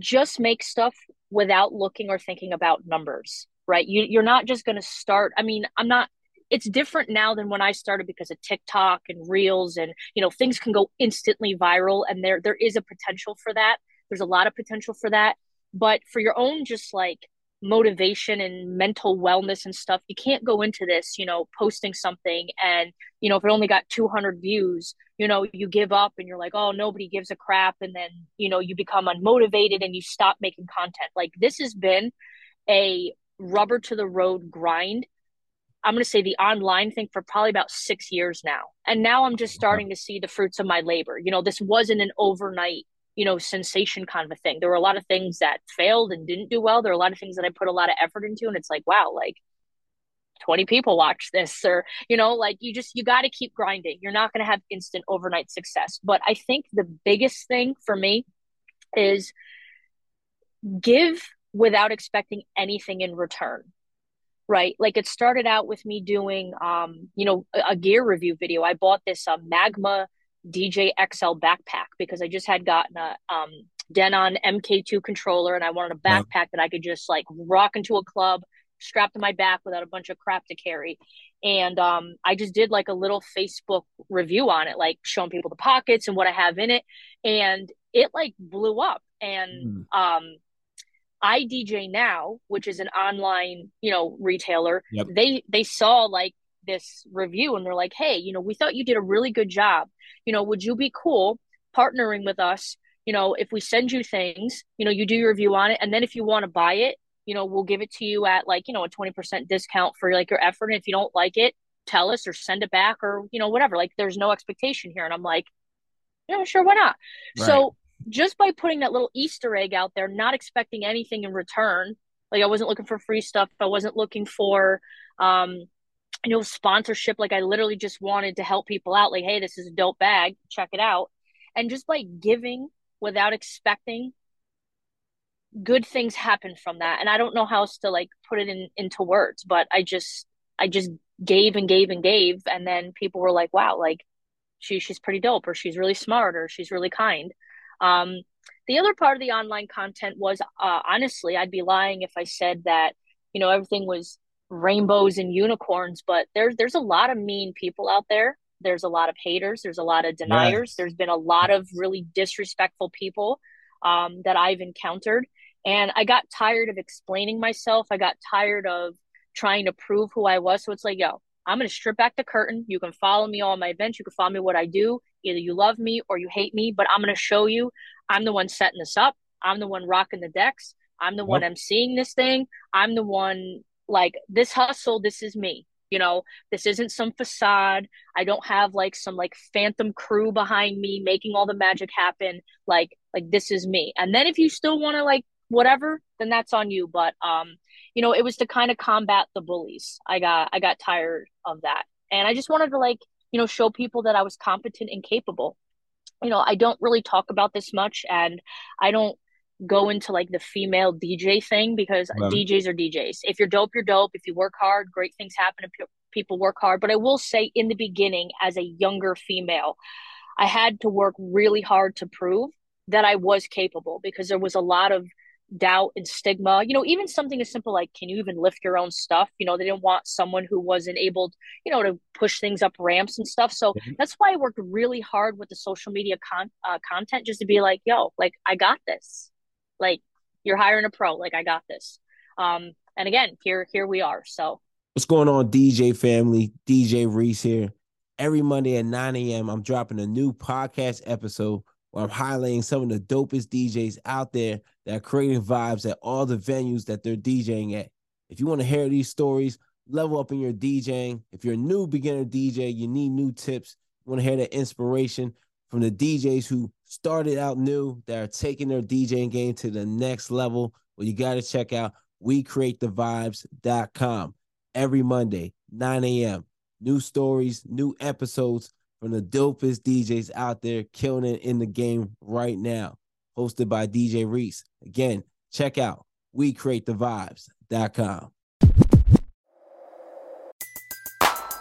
Just make stuff without looking or thinking about numbers, right? You're not just going to start. I mean, it's different now than when I started because of TikTok and Reels and, things can go instantly viral, and there is a potential for that. There's a lot of potential for that, but for your own just like motivation and mental wellness and stuff, you can't go into this, posting something and, if it only got 200 views, you give up and you're like, oh, nobody gives a crap. And then, you become unmotivated and you stop making content. Like, this has been a rubber to the road grind. I'm going to say the online thing for probably about 6 years now. And now I'm just starting to see the fruits of my labor. This wasn't an overnight sensation kind of a thing. There were a lot of things that failed and didn't do well. There are a lot of things that I put a lot of effort into, and it's like, wow, like 20 people watch this, or, you got to keep grinding. You're not going to have instant overnight success. But I think the biggest thing for me is give without expecting anything in return. Right. Like, it started out with me doing, a gear review video. I bought this Magma DJ XL backpack because I just had gotten a Denon MK2 controller, and I wanted a backpack that I could just like rock into a club, strapped to my back without a bunch of crap to carry. And I just did like a little Facebook review on it, like showing people the pockets and what I have in it. And it like blew up. And iDJ now, which is an online, retailer, they saw like this review and they're like, hey, we thought you did a really good job. Would you be cool partnering with us? If we send you things, you do your review on it. And then if you want to buy it, we'll give it to you at like, a 20% discount for like your effort. And if you don't like it, tell us or send it back or, whatever, like there's no expectation here. And I'm like, sure, why not? Right. So just by putting that little Easter egg out there, not expecting anything in return. Like, I wasn't looking for free stuff. I wasn't looking for, sponsorship. Like, I literally just wanted to help people out. Like, hey, this is a dope bag. Check it out. And just by giving without expecting, good things happen from that. And I don't know how else to like put it into words, but I just gave and gave and gave. And then people were like, wow, like she's pretty dope, or she's really smart, or she's really kind. The other part of the online content was, honestly, I'd be lying if I said that, everything was rainbows and unicorns, but there's a lot of mean people out there. There's a lot of haters. There's a lot of deniers. Yes. There's been a lot of really disrespectful people, that I've encountered. And I got tired of explaining myself. I got tired of trying to prove who I was. So it's like, yo, I'm going to strip back the curtain. You can follow me on my events. You can follow me what I do. Either you love me or you hate me, but I'm going to show you I'm the one setting this up. I'm the one rocking the decks. I'm the one emceeing this thing. I'm the one like this hustle. This is me. This isn't some facade. I don't have like some like phantom crew behind me making all the magic happen. Like this is me. And then if you still want to like whatever, then that's on you. But, it was to kind of combat the bullies. I got tired of that. And I just wanted to like, show people that I was competent and capable. you know, I don't really talk about this much, and I don't go into like the female DJ thing, because DJs are DJs. If you're dope, you're dope. If you work hard, great things happen, and people work hard. But I will say, in the beginning, as a younger female, I had to work really hard to prove that I was capable, because there was a lot of doubt and stigma. You know, even something as simple like, can you even lift your own stuff? You know, they didn't want someone who wasn't able, you know, to push things up ramps and stuff. So that's why I worked really hard with the social media content, just to be like, yo, like, I got this. Like, you're hiring a pro, like, I got this. And again, here we are. So what's going on, DJ family? DJ Reese here. Every Monday at 9 a.m., I'm dropping a new podcast episode where I'm highlighting some of the dopest DJs out there that are creating vibes at all the venues that they're DJing at. If you want to hear these stories, level up in your DJing. If you're a new beginner DJ, you need new tips, you want to hear that inspiration from the DJs who started out new, that are taking their DJing game to the next level, well, you got to check out WeCreateTheVibes.com every Monday, 9 a.m. New stories, new episodes from the dopest DJs out there killing it in the game right now. Hosted by DJ Reese. Again, check out WeCreateTheVibes.com.